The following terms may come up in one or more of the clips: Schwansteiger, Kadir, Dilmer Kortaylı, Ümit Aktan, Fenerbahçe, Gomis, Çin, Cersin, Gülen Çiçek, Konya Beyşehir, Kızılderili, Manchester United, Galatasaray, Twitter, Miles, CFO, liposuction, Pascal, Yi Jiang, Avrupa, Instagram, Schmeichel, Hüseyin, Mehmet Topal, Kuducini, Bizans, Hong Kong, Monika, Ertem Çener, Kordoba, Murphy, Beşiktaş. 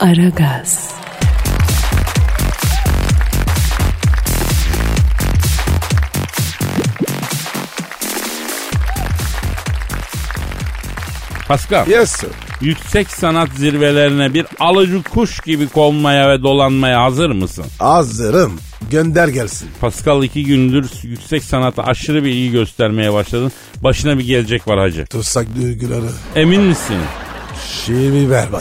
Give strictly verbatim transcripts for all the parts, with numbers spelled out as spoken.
Aragaz. Pascal. Yes sir. Yüksek sanat zirvelerine bir alıcı kuş gibi konmaya ve dolanmaya hazır mısın? Hazırım. Gönder gelsin. Pascal, iki gündür yüksek sanata aşırı bir ilgi göstermeye başladın. Başına bir gelecek var hacı. Tutsak duyguları. Emin misin? Şiiri ver bana.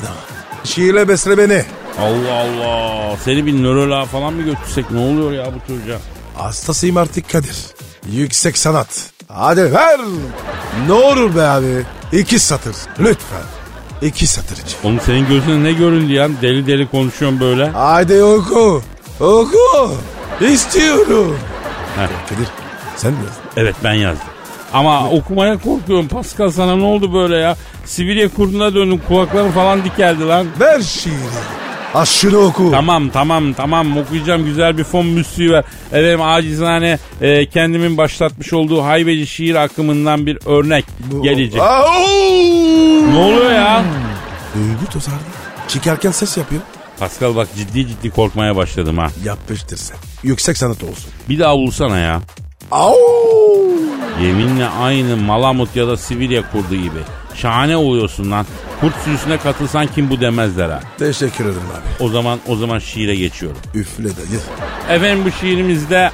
Şiirle besle beni. Allah Allah. Seni bir nöroloğa falan mı götürsek? Ne oluyor ya bu çocuğa? Hastasıyım artık Kadir. Yüksek sanat. Hadi ver. Ne olur be abi. İki satır. Lütfen. İki satır için. Oğlum senin gözüne ne göründü ya? Deli deli konuşuyorsun böyle. Hadi oku. Oku. İstiyorum. Heh. Kadir sen mi yazdın? Evet ben yazdım. Ama ne? Okumaya korkuyorum. Pascal sana ne oldu böyle ya? Sibirya kurduna döndüm. Kulaklarım falan dikeldi lan. Ver şiiri. Aşırı oku. Tamam tamam tamam okuyacağım. Güzel bir fon müziği ver. Efendim acizane e, kendimin başlatmış olduğu haybeci şiir akımından bir örnek bu gelecek. Ne oluyor ya? Duygu tozardı. Çıkarken ses yapıyor. Pascal bak ciddi ciddi korkmaya başladım ha. Yapıştır sen. Yüksek sanat olsun. Bir daha bulsana ya. Auuu. Yeminle aynı Malamut ya da Sibirya kurdu gibi. Şahane oluyorsun lan. Kurt sürüsüne katılsan kim bu demezler ha. Teşekkür ederim abi. O zaman o zaman şiire geçiyorum. Üfle dayı. Efendim bu şiirimizde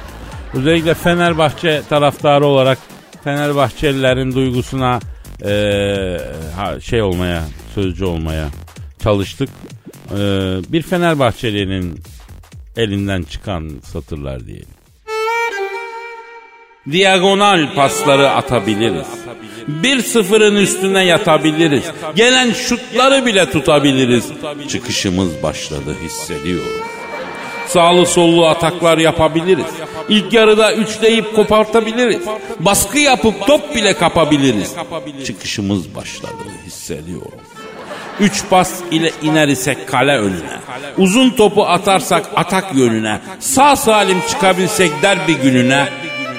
özellikle Fenerbahçe taraftarı olarak Fenerbahçelilerin duygusuna Ee, şey olmaya, sözcü olmaya çalıştık. Ee, bir Fenerbahçeli'nin elinden çıkan satırlar diyelim. Diagonal pasları atabiliriz. Bir sıfırın üstüne yatabiliriz. Gelen şutları bile tutabiliriz. Çıkışımız başladı hissediyoruz. Sağlı sollu ataklar yapabiliriz. İlk yarıda üçleyip kopartabiliriz. Baskı yapıp top bile kapabiliriz. Çıkışımız başladı hissediyorum. Üç pas ile iner isek kale önüne. Uzun topu atarsak atak yönüne. Sağ salim çıkabilsek derbi gününe.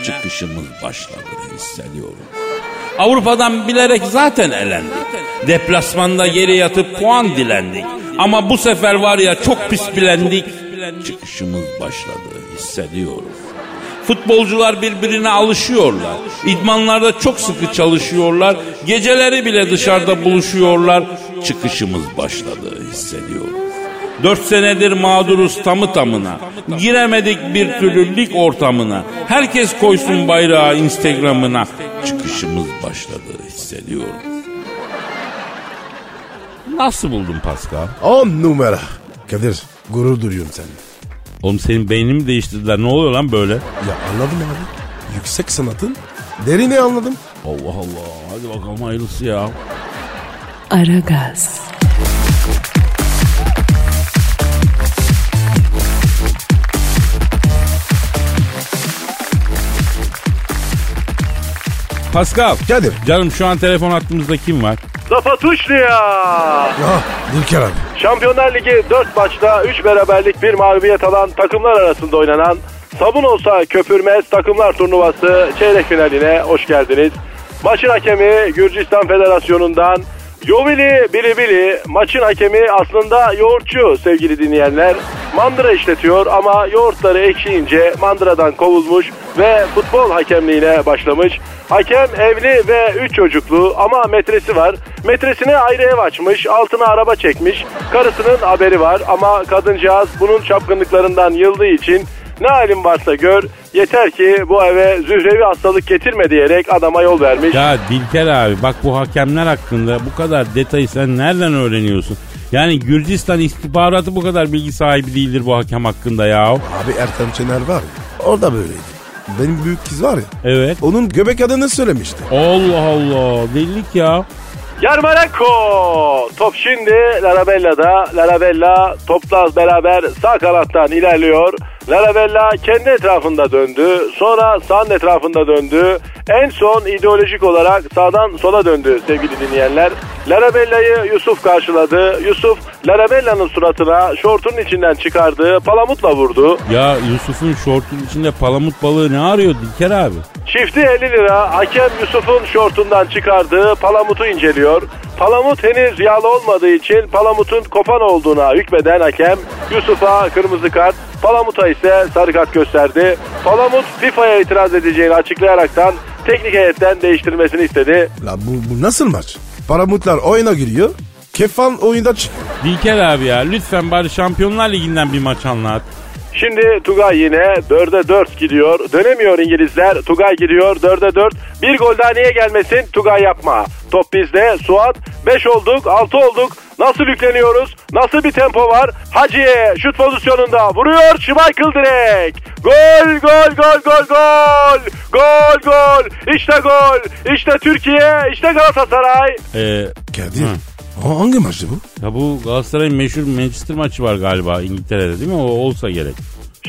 Çıkışımız başladı hissediyorum. Avrupa'dan bilerek zaten elendik. Deplasmanda yere yatıp puan dilendik. Ama bu sefer var ya çok pis bilendik. Çıkışımız başladı hissediyoruz. Futbolcular birbirine alışıyorlar. İdmanlarda çok sıkı çalışıyorlar. Geceleri bile dışarıda buluşuyorlar. Çıkışımız başladı hissediyoruz. Dört senedir mağduruz tamı tamına. Giremedik bir türlü lig ortamına. Herkes koysun bayrağı Instagram'ına. Çıkışımız başladı hissediyoruz. Nasıl buldun Pascal? On numara. Kadir gurur duyuyorum seninle. Oğlum senin beynimi değiştirdiler. Ne oluyor lan böyle? Ya anladım abi. Yüksek sanatın derini anladım. Allah Allah. Hadi bakalım hayırlısı ya. Aragaz. Pascal. Kadir. Canım şu an telefon hattımızda kim var? Zapatuşlu ya. Ya Dilker abi. Şampiyonlar Ligi dört maçta üç beraberlik bir mağlubiyet alan takımlar arasında oynanan sabun olsa köpürmez takımlar turnuvası çeyrek finaline hoş geldiniz. Maçın hakemi Gürcistan Federasyonu'ndan Yovili Bilibili. Maçın hakemi aslında yoğurtçu sevgili dinleyenler. Mandıra işletiyor ama yoğurtları ekşiyince mandıradan kovulmuş ve futbol hakemliğine başlamış. Hakem evli ve üç çocuklu ama metresi var. Metresine ayrı ev açmış, altına araba çekmiş. Karısının haberi var ama kadıncağız bunun çapkınlıklarından yıldığı için ne halin varsa gör, yeter ki bu eve zührevi hastalık getirme diyerek adama yol vermiş. Ya Dilker abi bak bu hakemler hakkında bu kadar detayı sen nereden öğreniyorsun? Yani Gürcistan istihbaratı bu kadar bilgi sahibi değildir bu hakem hakkında ya. Abi Ertem Çener var ya, orada böyleydi. Benim büyük kız var ya. Evet. Onun göbek adını söylemişti. Allah Allah delilik ya. Yarmarenko. Top şimdi Larabella'da. Larabella topla beraber sağ kanattan ilerliyor. Larabella kendi etrafında döndü. Sonra sağın etrafında döndü. En son ideolojik olarak sağdan sola döndü sevgili dinleyenler. Larabella'yı Yusuf karşıladı. Yusuf Larabella'nın suratına şortunun içinden çıkardığı palamutla vurdu. Ya Yusuf'un şortunun içinde palamut balığı ne arıyor Dilker abi? Çifti elli lira. Hakem Yusuf'un şortundan çıkardığı palamutu inceliyor. Palamut henüz yağlı olmadığı için palamutun kopan olduğuna hükmeden hakem Yusuf'a kırmızı kart, palamuta ise sarı kart gösterdi. Palamut FIFA'ya itiraz edeceğini açıklayaraktan teknik heyetten değiştirmesini istedi. La bu, bu nasıl maç? Palamutlar oyuna giriyor, kefan oyunda çıkıyor. Dilker abi ya lütfen bari Şampiyonlar Ligi'nden bir maç anlat. Şimdi Tugay yine dörde dört gidiyor. Dönemiyor İngilizler. Tugay gidiyor dörde dört. Bir gol daha niye gelmesin? Tugay yapma. Top bizde. Suat. beş olduk, altı olduk. Nasıl yükleniyoruz? Nasıl bir tempo var? Hacı şut pozisyonunda vuruyor. Schmeichel direkt. Gol, gol, gol, gol, gol. Gol, gol. İşte gol. İşte Türkiye. İşte Galatasaray. Eee. Kadir. Ha, hangi maçtı bu? Ya bu Galatasaray'ın meşhur Manchester maçı var galiba İngiltere'de değil mi? O olsa gerek.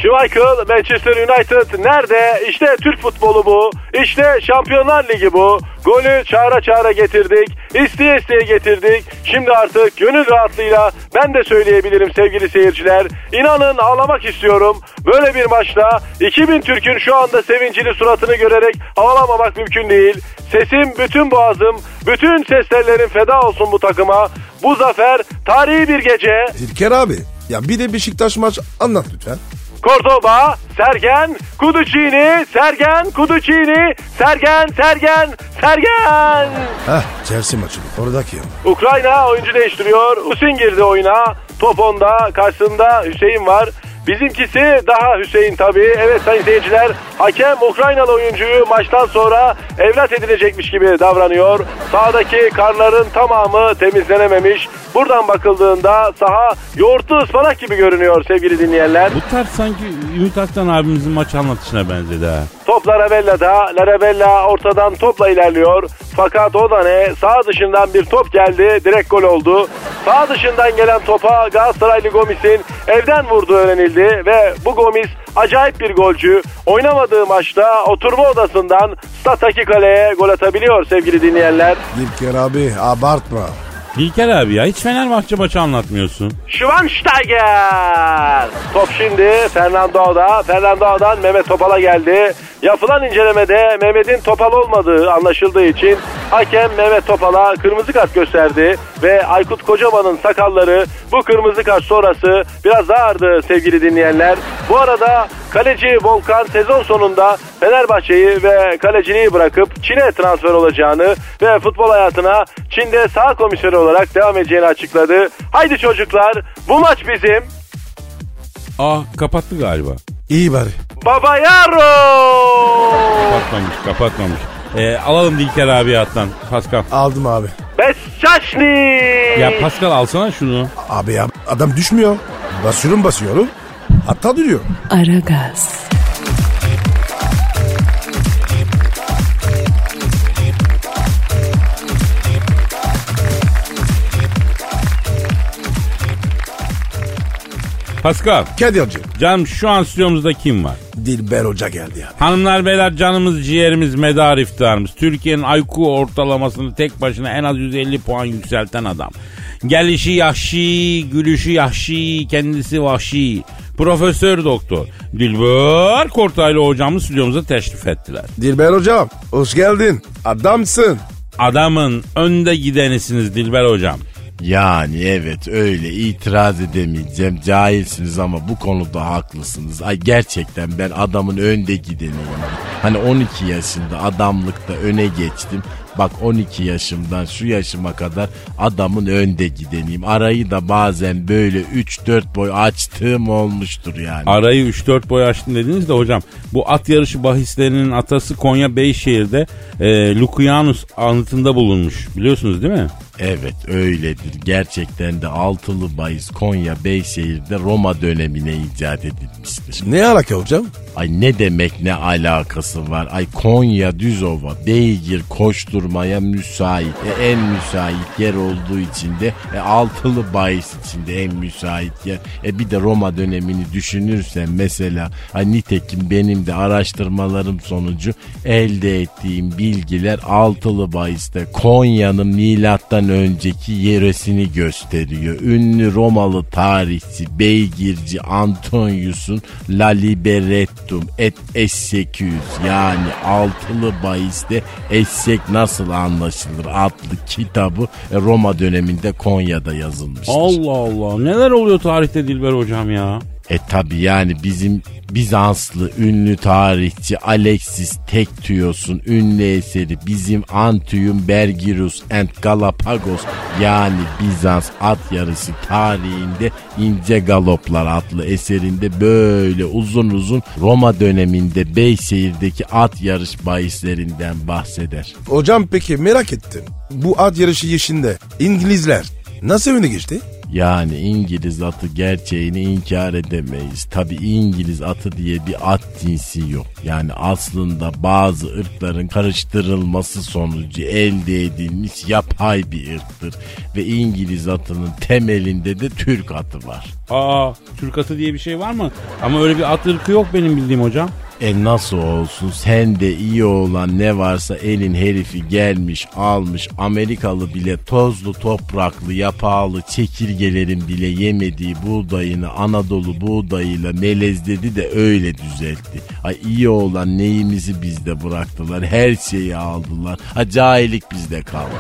Schmeichel, Manchester United nerede? İşte Türk futbolu bu. İşte Şampiyonlar Ligi bu. Golü çağıra çağıra getirdik. İsteye isteye getirdik. Şimdi artık gönül rahatlığıyla ben de söyleyebilirim sevgili seyirciler. İnanın ağlamak istiyorum. Böyle bir maçta iki bin Türk'ün şu anda sevincili suratını görerek ağlamamak mümkün değil. Sesim, bütün boğazım, bütün ses tellerim feda olsun bu takıma. Bu zafer tarihi bir gece. Dilker abi ya bir de Beşiktaş maç anlat lütfen. Kordoba, Sergen, Kuducini, Sergen, Kuducini, Sergen, Sergen, Sergen. Heh, Cersin maçı bu. Oradaki ya. Ukrayna oyuncu değiştiriyor. Hüseyin girdi oyuna. Top onda, karşısında Hüseyin var. Bizimkisi daha Hüseyin tabii. Evet sayın seyirciler, hakem Ukraynalı oyuncuyu maçtan sonra evlat edilecekmiş gibi davranıyor. Sahadaki karların tamamı temizlenememiş. Buradan bakıldığında saha yoğurtlu ıspanak gibi görünüyor sevgili dinleyenler. Bu tarz sanki Ümit Aktan abimizin maç anlatışına benzedi ha. Top Larabella'da, Larabella ortadan topla ilerliyor. Fakat o da ne? Sağ dışından bir top geldi, direkt gol oldu. Sağ dışından gelen topa Galatasaraylı Gomis'in evden vurduğu öğrenildi ve bu Gomis acayip bir golcü. Oynamadığı maçta oturma odasından stataki kaleye gol atabiliyor sevgili dinleyenler. Dilker abi abartma. Dilker abi ya hiç Fenerbahçe maçı anlatmıyorsun. Schwansteiger. Top şimdi Fernando'da. Fernando'dan Mehmet Topal'a geldi. Yapılan incelemede Mehmet'in Topal olmadığı anlaşıldığı için hakem Mehmet Topal'a kırmızı kart gösterdi ve Aykut Kocaman'ın sakalları bu kırmızı kart sonrası biraz daha ağırdı sevgili dinleyenler. Bu arada kaleci Volkan sezon sonunda Fenerbahçe'yi ve kaleciliği bırakıp Çin'e transfer olacağını ve futbol hayatına Çin'de saha komisyonu olarak devam edeceğini açıkladı. Haydi çocuklar bu maç bizim. Ah kapattı galiba. İyi bari. Baba Yaro! Kapatmamış, kapatmamış. Ee, alalım Dilker abi attan. Pascal. Aldım abi. Beşiktaşlı! Ya Pascal alsana şunu. Abi ya adam düşmüyor. Basıyorum basıyorum. Hatta duruyor. Aragaz. Pascal. Kadir'cim. Canım şu an stüdyomuzda kim var? Dilber Hoca geldi ya. Hanımlar beyler canımız ciğerimiz medar iftiharımız. Türkiye'nin I Q ortalamasını tek başına en az yüz elli puan yükselten adam. Gelişi yahşi, gülüşü yahşi, kendisi vahşi. Profesör Doktor Dilmer Kortaylı hocamız stüdyomuza teşrif ettiler. Dilber hocam hoş geldin. Adamsın. Adamın önde gidenisiniz Dilber hocam. Yani evet öyle itiraz edemeyeceğim. Cahilsiniz ama bu konuda haklısınız. Ay gerçekten ben adamın önde gideniyim. Hani on iki yaşında adamlıkta öne geçtim. Bak on iki yaşımdan şu yaşıma kadar adamın önde gideniyim. Arayı da bazen böyle üç dört boy açtığım olmuştur yani. Arayı üç dört boy açtım dediniz de hocam. Bu at yarışı bahislerinin atası Konya Beyşehir'de e, Lukianus anıtında bulunmuş. Biliyorsunuz değil mi? Evet öyledir. Gerçekten de altılı bahis Konya Beyşehir'de Roma dönemine icat edilmiştir. Ne alaka hocam? Ay ne demek ne alakası var? Ay Konya Düzova, beygir koşturmaya müsait. E, en müsait yer olduğu için de e, altılı bahis içinde en müsait yer. E bir de Roma dönemini düşünürsen mesela. Ay nitekim benim de araştırmalarım sonucu elde ettiğim bilgiler altılı bahiste Konya'nın milattan önceki yeresini gösteriyor. Ünlü Romalı tarihçi, beygirci Antonius'un La Liberettum et Eşeküz, yani altılı bahiste eşek nasıl anlaşılır adlı kitabı Roma döneminde Konya'da yazılmıştır. Allah Allah, neler oluyor tarihte Dilber hocam ya? E tabi yani bizim Bizanslı ünlü tarihçi Alexis Tektios'un ünlü eseri Bizim Antium Bergirus and Galapagos, yani Bizans at yarışı tarihinde ince galoplar adlı eserinde böyle uzun uzun Roma döneminde Beyşehir'deki at yarış bahislerinden bahseder. Hocam peki merak ettim, bu at yarışı işinde İngilizler nasıl öne geçti? Yani İngiliz atı gerçeğini inkar edemeyiz. Tabii İngiliz atı diye bir at cinsi yok. Yani aslında bazı ırkların karıştırılması sonucu elde edilmiş yapay bir ırktır. Ve İngiliz atının temelinde de Türk atı var. Aa, Türk atı diye bir şey var mı? Ama öyle bir at ırkı yok benim bildiğim hocam. E nasıl olsun, sen de iyi olan ne varsa elin herifi gelmiş almış, Amerikalı bile tozlu topraklı yapağlı çekirgelerin bile yemediği buğdayını Anadolu buğdayıyla melezledi de öyle düzeltti. Ay iyi olan neyimizi bizde bıraktılar, her şeyi aldılar, ha cahillik bizde kaldı.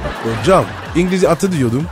Hocam İngiliz atı diyordum.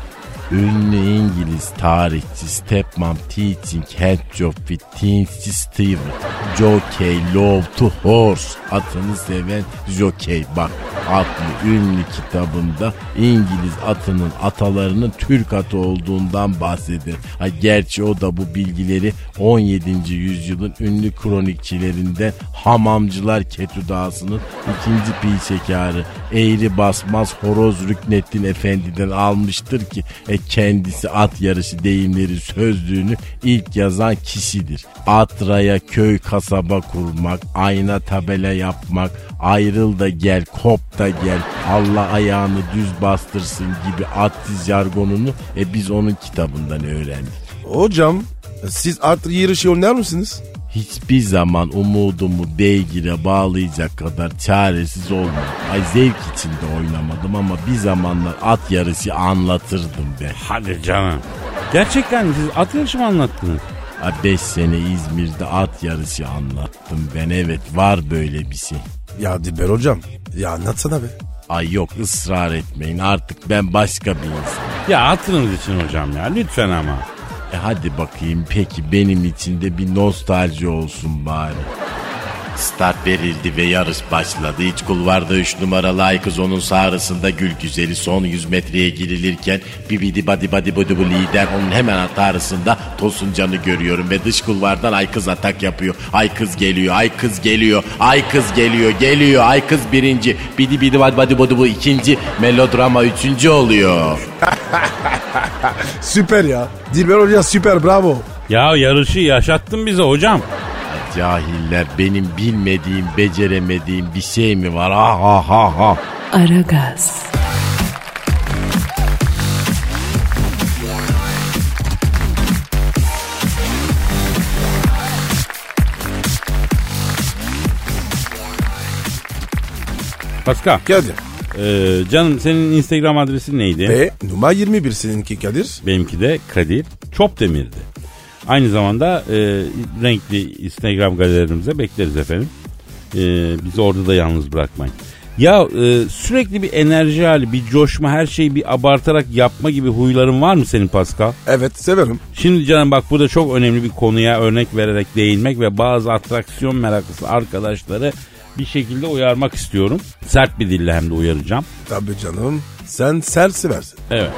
Ünlü İngiliz tarihçi Stepmom Teaching Head Job with Teensy Stewart, Jockey Love to Horse, atını seven jockey bak adlı ünlü kitabında İngiliz atının atalarının Türk atı olduğundan bahseder. Ha, gerçi o da bu bilgileri on yedinci yüzyılın ünlü kronikçilerinden hamamcılar Ketüdası'nın ikinci pişekarı Eğri Basmaz Horoz Rüknettin Efendi'den almıştır ki E kendisi at yarışı deyimleri sözlüğünü ilk yazan kişidir. Atraya köy kasaba kurmak, ayna tabela yapmak, ayrıl da gel, kop da gel, Allah ayağını düz bastırsın gibi atlı jargonunu e biz onun kitabından öğrendik. Hocam siz at yarışı oynar mısınız? Hiçbir zaman umudumu beygire bağlayacak kadar çaresiz olmadım. Ay zevk içinde oynamadım ama bir zamanlar at yarışı anlatırdım be. Hadi canım. Gerçekten siz at yarışı mı anlattınız? beş sene İzmir'de at yarışı anlattım ben, evet var böyle bir şey. Ya Dilber hocam ya anlatsana be. Ay yok ısrar etmeyin artık, ben başka bir insanım. Ya atınız için hocam ya lütfen ama. E hadi bakayım peki, benim için de bir nostalji olsun bari. Start verildi ve yarış başladı. İç kulvarda üç numaralı Aykızon'un sağrısında Gül Güzeli son yüz metreye girilirken Bibidi Badi Badi Badi bu lider, onun hemen atarısında Tosuncan'ı görüyorum ve dış kulvardan Aykız atak yapıyor. Aykız geliyor, Aykız geliyor, Aykız geliyor, geliyor, Aykız birinci, Bidi Bidi Badi Badi Badi bu ikinci, Melodrama üçüncü oluyor. Süper ya. Dilber Hoca süper, bravo. Ya yarışı yaşattın bize hocam. Cahiller, benim bilmediğim, beceremediğim bir şey mi var? Ah ah ah ah. Aragaz. Pascal. Geldi. Ee, canım senin Instagram adresin neydi? Ve numara yirmi bir seninki Kadir. Benimki de Kadir Çopdemir'di. Aynı zamanda e, renkli Instagram galerilerimize bekleriz efendim. E, bizi orada da yalnız bırakmayın. Ya e, sürekli bir enerji hali, bir coşma, her şeyi bir abartarak yapma gibi huyların var mı senin Pascal? Evet, severim. Şimdi canım bak, burada çok önemli bir konuya örnek vererek değinmek ve bazı atraksiyon meraklısı arkadaşları bir şekilde uyarmak istiyorum. Sert bir dille hem de uyaracağım. Tabii canım. Sen sersi versin. Evet.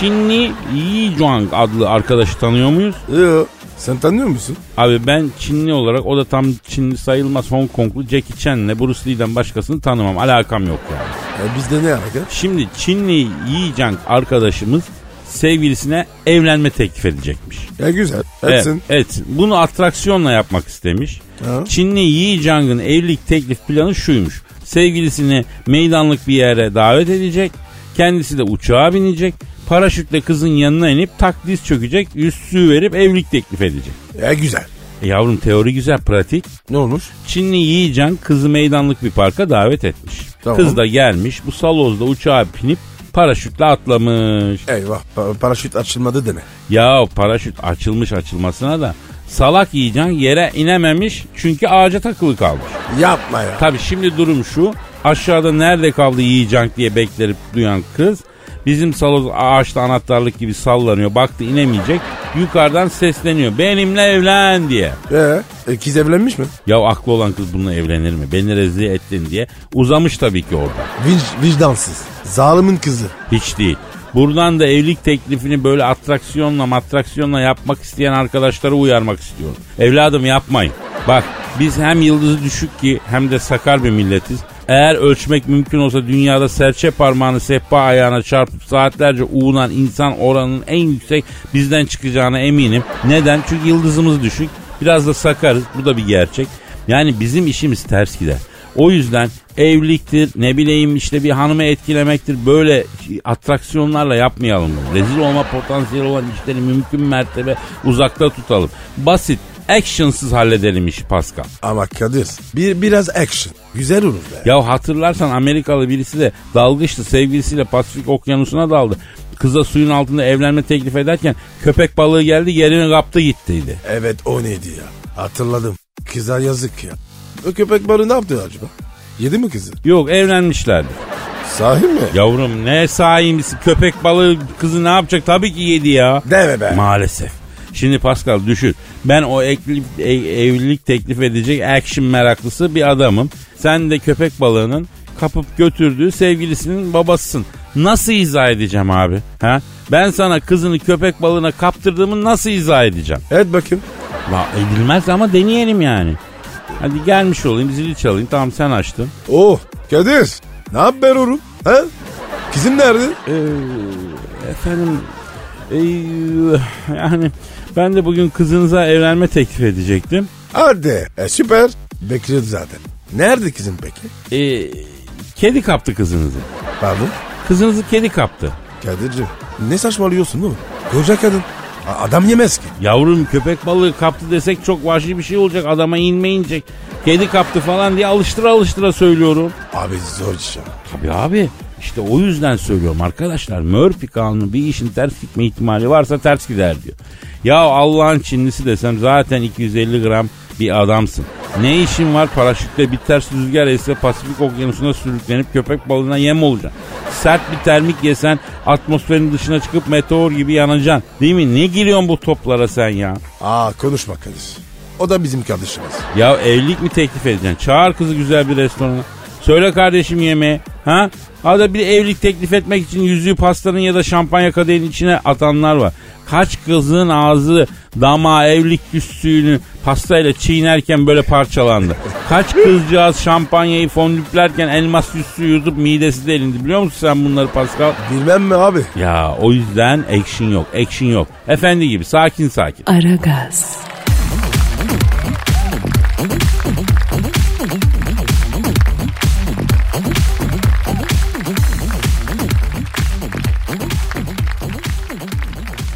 Çinli Yi Jiang adlı arkadaşı tanıyor muyuz? Yok. Sen tanıyor musun? Abi ben Çinli olarak, o da tam Çinli sayılmaz, Hong Konglu Jackie Chan'le Bruce Lee'den başkasını tanımam. Alakam yok yani. Ya bizde ne alaka? Şimdi Çinli Yi Jiang arkadaşımız sevgilisine evlenme teklif edecekmiş. E güzel, etsin. Evet, etsin. Bunu atraksiyonla yapmak istemiş. Ha. Çinli Yi Jiang'ın evlilik teklif planı şuymuş. Sevgilisini meydanlık bir yere davet edecek. Kendisi de uçağa binecek. Paraşütle kızın yanına inip tak diz çökecek. Yüzsüğü verip evlilik teklif edecek. E güzel. E yavrum teori güzel, pratik. Ne olmuş? Çinli Yi Jiang kızı meydanlık bir parka davet etmiş. Tamam. Kız da gelmiş. Bu salozda uçağa binip paraşütle atlamış. Eyvah, paraşüt açılmadı deme. Ya paraşüt açılmış açılmasına da salak Yi Jiang yere inememiş çünkü ağaca takılı kalmış. Yapma ya. Tabii şimdi durum şu. Aşağıda nerede kaldı Yi Jiang diye beklerip duyan kız bizim saloz ağaçta anahtarlık gibi sallanıyor. Baktı inemeyecek. Yukarıdan sesleniyor. Benimle evlen diye. Eee e, kız evlenmiş mi? Ya aklı olan kız bununla evlenir mi? Beni rezil ettin diye. Uzamış tabii ki orada. Vic, vicdansız. Zalimin kızı. Hiç değil. Buradan da evlilik teklifini böyle atraksiyonla matraksiyonla yapmak isteyen arkadaşları uyarmak istiyorum. Evladım yapmayın. Bak biz hem yıldızı düşük ki hem de sakar bir milletiz. Eğer ölçmek mümkün olsa dünyada serçe parmağını sehpa ayağına çarpıp saatlerce uğunan insan oranının en yüksek bizden çıkacağına eminim. Neden? Çünkü yıldızımız düşük. Biraz da sakarız. Bu da bir gerçek. Yani bizim işimiz ters gider. O yüzden evliliktir, ne bileyim işte bir hanımı etkilemektir. Böyle atraksiyonlarla yapmayalım bunu. Rezil olma potansiyeli olan işleri mümkün mertebe uzakta tutalım. Basit. Action'sız halledelim işi Pascal. Ama Kadir bir, biraz action güzel olur be. Ya hatırlarsan Amerikalı birisi de dalgıçtı, sevgilisiyle Pasifik okyanusuna daldı. Kıza suyun altında evlenme teklif ederken köpek balığı geldi yerini kaptı gittiydi. Evet o neydi ya, hatırladım. Kıza yazık ya. O köpek balığı ne yaptı acaba? Yedi mi kızı? Yok, evlenmişlerdi. Sahi mi? Yavrum ne sahi misin? Köpek balığı kızı ne yapacak? Tabii ki yedi ya. Deme be. Maalesef. Şimdi Pascal düşün. Ben o eklif, evlilik teklif edecek action meraklısı bir adamım. Sen de köpek balığının kapıp götürdüğü sevgilisinin babasısın. Nasıl izah edeceğim abi? Ha? Ben sana kızını köpek balığına kaptırdığımı nasıl izah edeceğim? Evet bakayım. La, edilmez ama deneyelim yani. Hadi gelmiş olayım, zili çalayım. Tamam sen açtın. Oh Kadir. Ne haber oğlum? Ha? Kızım nerede? Ee, efendim... Ee, yani... Ben de bugün kızınıza evlenme teklif edecektim. Hadi. E, süper. Bekliyordu zaten. Nerede kızın peki? E, kedi kaptı kızınızı. Pardon? Kızınızı kedi kaptı. Kadir'cim ne saçmalıyorsun oğlum? Koca kadın. A- adam yemez ki. Yavrum köpek balığı kaptı desek çok vahşi bir şey olacak. Adama inmeyecek. Kedi kaptı falan diye alıştıra alıştıra söylüyorum. Abi zor iş ya. Tabii abi. İşte o yüzden söylüyorum arkadaşlar. Murphy kanunu bir işin ters gitme ihtimali varsa ters gider diyor. Ya Allah'ın Çinlisi desem zaten iki yüz elli gram bir adamsın. Ne işin var paraşütle bir ters rüzgar esse Pasifik okyanusuna sürüklenip köpek balığına yem olacaksın. Sert bir termik yesen atmosferin dışına çıkıp meteor gibi yanacaksın. Değil mi? Ne giriyorsun bu toplara sen ya? Aa konuşma Kadir. O da bizim kardeşimiz. Ya evlilik mi teklif edeceksin? Çağır kızı güzel bir restorana. Söyle kardeşim yemeği. Ha? Arada bir evlilik teklif etmek için yüzüğü pastanın ya da şampanya kadehinin içine atanlar var. Kaç kızın ağzı damağı evlilik yüzüğünü pastayla çiğnerken böyle parçalandı. Kaç kızcağız şampanyayı fondüplerken elmas yüzüğü yutup midesi delindi. Biliyor musun sen bunları Pascal? Bilmem mi abi? Ya o yüzden action yok, action yok. Efendi gibi sakin sakin. Aragaz.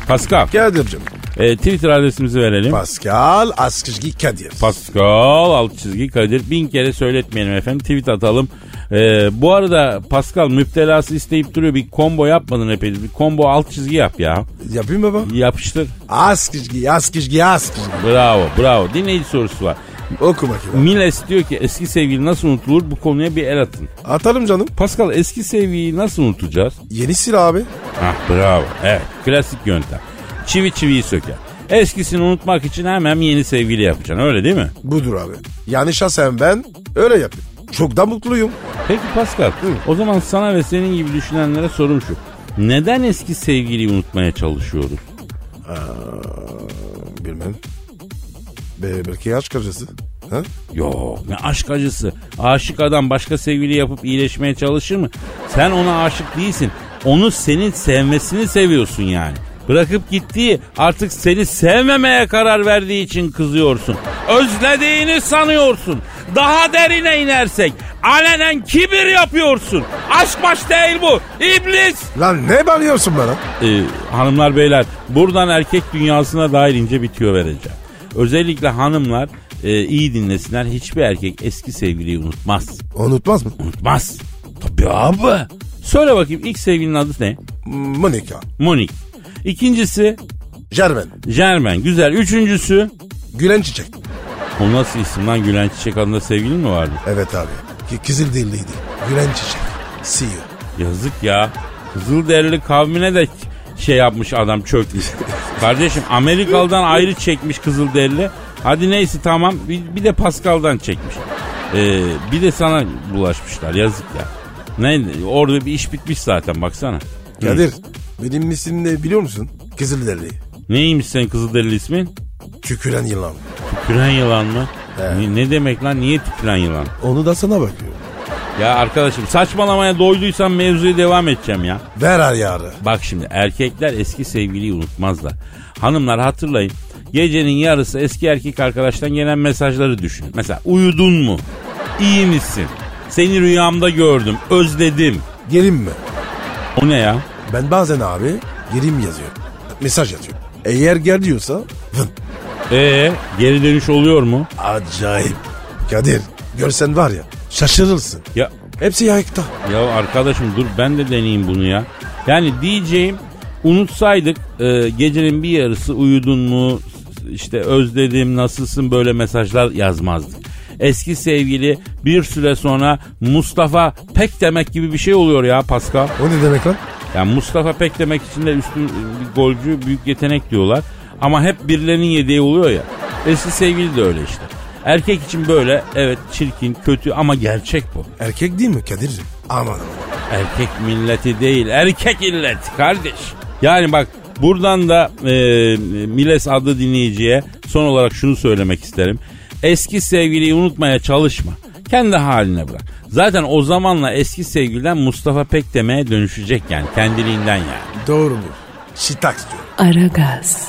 Pascal. Kadir'cim. E, Twitter adresimizi verelim. Pascal Askışgi Kadir. Pascal alt çizgi Kadir. Bin kere söyletmeyelim efendim. Tweet atalım. E, bu arada Pascal müptelası isteyip duruyor. Bir combo yapmadın epeydir. Bir combo alt çizgi yap ya. Yapayım baba. Yapıştır. Askışgi, Askışgi, Askışgi. Bravo, bravo. Dinleyici sorusu var. Oku bakayım. Miles diyor ki eski sevgili nasıl unutulur, bu konuya bir el atın. Atalım canım. Pascal eski sevgiliyi nasıl unutacağız? Yeni sil abi. Ah bravo. Evet klasik yöntem. Çivi çiviyi söker. Eskisini unutmak için hemen yeni sevgili yapacaksın, öyle değil mi? Budur abi. Yani şahsen ben öyle yapayım. Çok da mutluyum. Peki Pascal. Hı. O zaman sana ve senin gibi düşünenlere sorum şu. Neden eski sevgiliyi unutmaya çalışıyoruz? Aa, bilmem. Belki aşk acısı. Ha? Yok ne aşk acısı. Aşık adam başka sevgili yapıp iyileşmeye çalışır mı? Sen ona aşık değilsin. Onu senin sevmesini seviyorsun yani. Bırakıp gittiği, artık seni sevmemeye karar verdiği için kızıyorsun. Özlediğini sanıyorsun. Daha derine inersek alenen kibir yapıyorsun. Aşk baş değil bu. İblis. Lan ne bağırıyorsun bana? Ee, hanımlar beyler, buradan erkek dünyasına dair ince bir tüyo vereceğim. Özellikle hanımlar e, iyi dinlesinler. Hiçbir erkek eski sevgiliyi unutmaz. Unutmaz mı? Unutmaz. Tabii abi. Söyle bakayım, ilk sevgilinin adı ne? Monika. Monik. İkincisi? Germen. Germen. Güzel. Üçüncüsü? Gülen Çiçek. O nasıl isim lan? Gülen Çiçek adında sevgilin mi vardı? Evet abi. Kızılderiliydi. Gülen Çiçek. See you. Yazık ya. Kızılderili kavmine de şey yapmış adam, çökmüş. Kardeşim Amerikalı'dan ayrı çekmiş Kızılderili. Hadi neyse tamam. Bir, bir de Pascal'dan çekmiş. Ee, bir de sana bulaşmışlar. Yazık ya. Ne, orada bir iş bitmiş zaten, baksana. Kadir, benim ismim ne biliyor musun? Kızılderili. Neymiş sen Kızılderili ismin? Tüküren yılan. Tüküren yılan mı? Ne, ne demek lan? Niye tüküren yılan? Onu da sana bakıyor. Ya arkadaşım, saçmalamaya doyduysam mevzuya devam edeceğim ya. Ver her yarı. Bak şimdi, erkekler eski sevgiliyi unutmazlar. Hanımlar hatırlayın. Gecenin yarısı eski erkek arkadaştan gelen mesajları düşünün. Mesela uyudun mu? İyi misin? Seni rüyamda gördüm. Özledim. Gelim mi? O ne ya? Ben bazen abi gelim yazıyorum. Mesaj yazıyorum. Eğer gel diyorsa vın. Eee geri dönüş oluyor mu? Acayip. Kadir, görsen var ya şaşırırsın. Ya hepsi yayıkta. Ya arkadaşım dur, ben de deneyeyim bunu ya. Yani diyeceğim, unutsaydık e, gecenin bir yarısı uyudun mu, işte özledim, nasılsın, böyle mesajlar yazmazdık. Eski sevgili bir süre sonra Mustafa Pek demek gibi bir şey oluyor ya Pascal. O ne demek lan? Ya Mustafa Pek demek için de üstün bir golcü, büyük yetenek diyorlar. Ama hep birilerinin yedeği oluyor ya. Eski sevgili de öyle işte. Erkek için böyle, evet, çirkin, kötü ama gerçek bu. Erkek değil mi Kadir'cim? Aman. Erkek milleti değil, erkek illeti kardeş. Yani bak, buradan da e, Miles adlı dinleyiciye son olarak şunu söylemek isterim. Eski sevgiliyi unutmaya çalışma. Kendi haline bırak. Zaten o zamanla eski sevgiliden Mustafa Pek demeye dönüşecek yani. Kendiliğinden yani. Doğru mu? Şitak diyor. Aragaz.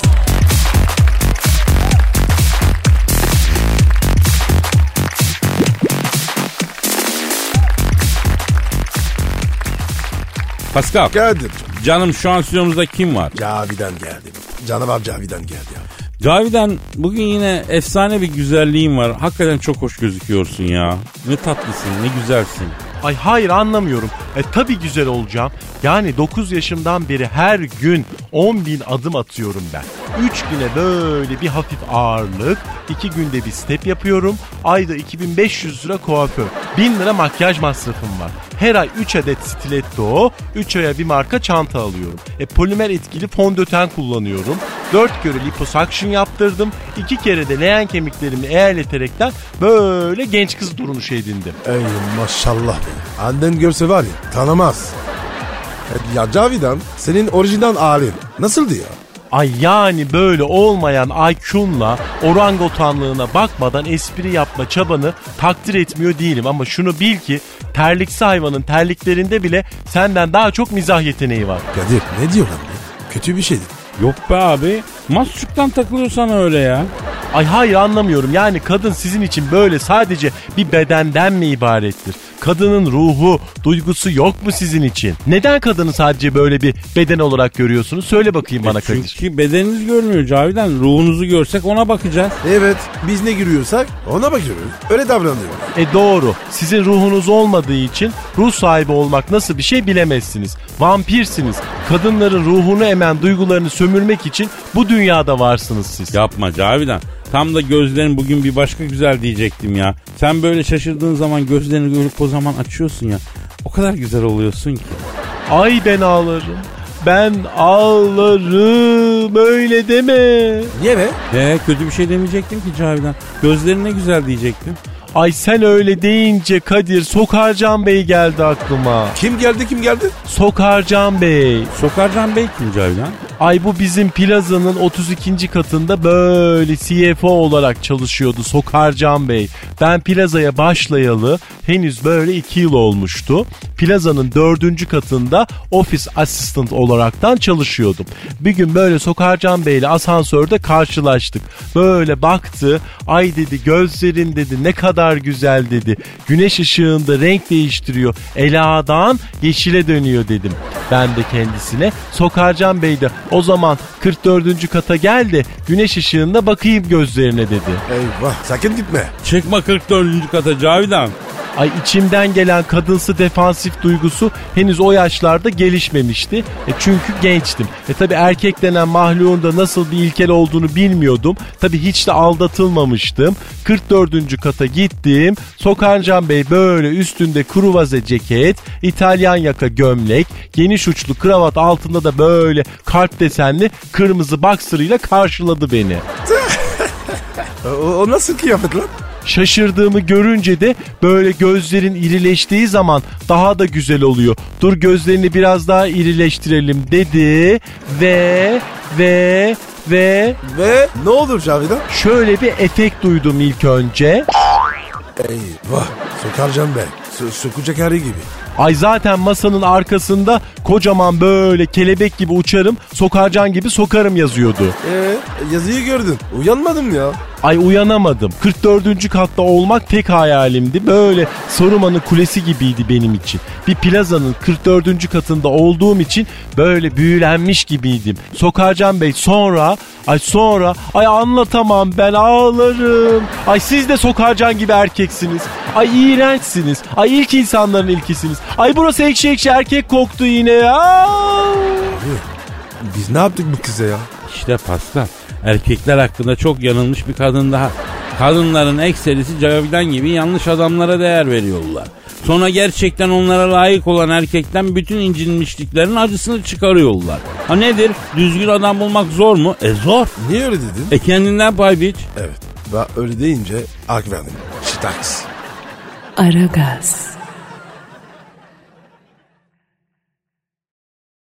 Pascal. Geldim. Canım, şu an stüdyomuzda kim var? Cavidan geldi. Canım abi Cavidan geldi ya. Cavidan, bugün yine efsane bir güzelliğin var. Hakikaten çok hoş gözüküyorsun ya. Ne tatlısın, ne güzelsin. Ay hayır, anlamıyorum. E tabii güzel olacağım. Yani dokuz yaşımdan beri her gün on bin adım atıyorum ben. üç güne böyle bir hafif ağırlık, iki günde bir step yapıyorum. Ayda iki bin beş yüz lira kuaför, bin lira makyaj masrafım var. Her ay üç adet stiletto, üç aya bir marka çanta alıyorum. E polimer etkili fondöten kullanıyorum. dört kere liposuction yaptırdım. iki kere de leğen kemiklerimi eğerleterekten böyle genç kız duruşu edindim. Ey maşallah. Annen görse var ya, tanımaz. Ya Cavidan, senin orijinal halin nasıldı ya? Ay yani böyle olmayan I Q'nla orangotanlığına bakmadan espri yapma çabanı takdir etmiyor değilim. Ama şunu bil ki terliksi hayvanın terliklerinde bile senden daha çok mizah yeteneği var. Kadir ne diyor lan be? Kötü bir şeydi. Yok be abi, masçuktan takılıyorsan öyle ya. Ay hayır, anlamıyorum. Yani kadın sizin için böyle sadece bir bedenden mi ibarettir? Kadının ruhu, duygusu yok mu sizin için? Neden kadını sadece böyle bir beden olarak görüyorsunuz? Söyle bakayım bana Kadir. Çünkü bedeniniz görmüyor Cavidan. Ruhunuzu görsek ona bakacağız. Evet, biz ne görüyorsak ona bakıyoruz. Öyle davranıyoruz. E doğru. Sizin ruhunuz olmadığı için ruh sahibi olmak nasıl bir şey bilemezsiniz. Vampirsiniz. Kadınların ruhunu emen duygularını sömürmek için bu dünyada varsınız siz. Yapma Cavidan. Tam da gözlerin bugün bir başka güzel diyecektim ya. Sen böyle şaşırdığın zaman gözlerini görüp o zaman açıyorsun ya. O kadar güzel oluyorsun ki. Ay ben ağlarım. Ben ağlarım. Öyle deme. Niye be? Ee, kötü bir şey demeyecektim ki Cavidan. Gözlerin ne güzel diyecektim. Ay sen öyle deyince Kadir, Sokarcan Bey geldi aklıma. Kim geldi kim geldi? Sokarcan Bey. Sokarcan Bey kim Cavidan? Ay bu bizim plazanın otuz ikinci katında böyle C F O olarak çalışıyordu Sokarcan Bey. Ben plazaya başlayalı henüz böyle iki yıl olmuştu. Plazanın dördüncü katında ofis asistant olaraktan çalışıyordum. Bir gün böyle Sokarcan Bey'le asansörde karşılaştık. Böyle baktı. Ay dedi, gözlerin dedi ne kadar güzel dedi. Güneş ışığında renk değiştiriyor. Ela'dan yeşile dönüyor dedim. Ben de kendisine Sokarcan Bey de o zaman kırk dördüncü kata gel de güneş ışığında bakayım gözlerine dedi. Eyvah, sakın gitme. Çıkma kırk dördüncü kata Cavidan. Ay içimden gelen kadınsı defansif duygusu henüz o yaşlarda gelişmemişti. E çünkü gençtim. E tabi erkek denen mahluğun da nasıl bir ilkel olduğunu bilmiyordum. Tabi hiç de aldatılmamıştım. kırk dördüncü kata gittim. Sokarcan Bey böyle üstünde kruvaze ceket, İtalyan yaka gömlek, geniş uçlu kravat altında da böyle kalp desenli kırmızı boxer'ıyla karşıladı beni. O nasıl kıyafet lan? Şaşırdığımı görünce de böyle gözlerin irileştiği zaman daha da güzel oluyor. Dur gözlerini biraz daha irileştirelim dedi ve ve ve ve ne olur Cavidan? Şöyle bir efekt duydum ilk önce. Eyvah, Sokarcan Bey, sokacak her gibi. Ay zaten masanın arkasında kocaman böyle kelebek gibi uçarım, Sokarcan gibi sokarım yazıyordu. Eee yazıyı gördün, uyanmadım ya. Ay uyanamadım. kırk dördüncü katta olmak tek hayalimdi. Böyle Saruman'ın kulesi gibiydi benim için. Bir plazanın kırk dördüncü katında olduğum için böyle büyülenmiş gibiydim. Sokarcan Bey sonra, ay sonra, ay anlatamam ben ağlarım. Ay siz de Sokarcan gibi erkeksiniz. Ay iğrençsiniz. Ay ilk insanların ilkisiniz. Ay burası ekşi ekşi erkek koktu yine ya. Biz ne yaptık bu kıza ya? İşte pasta. Erkekler hakkında çok yanılmış bir kadın daha. Kadınların ekserisi Cavidan gibi yanlış adamlara değer veriyorlar. Sonra gerçekten onlara layık olan erkekten bütün incinmişliklerin acısını çıkarıyorlar. Ha nedir? Düzgün adam bulmak zor mu? E zor. Niye öyle dedin? E kendinden pay biç. Evet. Ben öyle deyince hak verdim. Şitaks. Aragaz.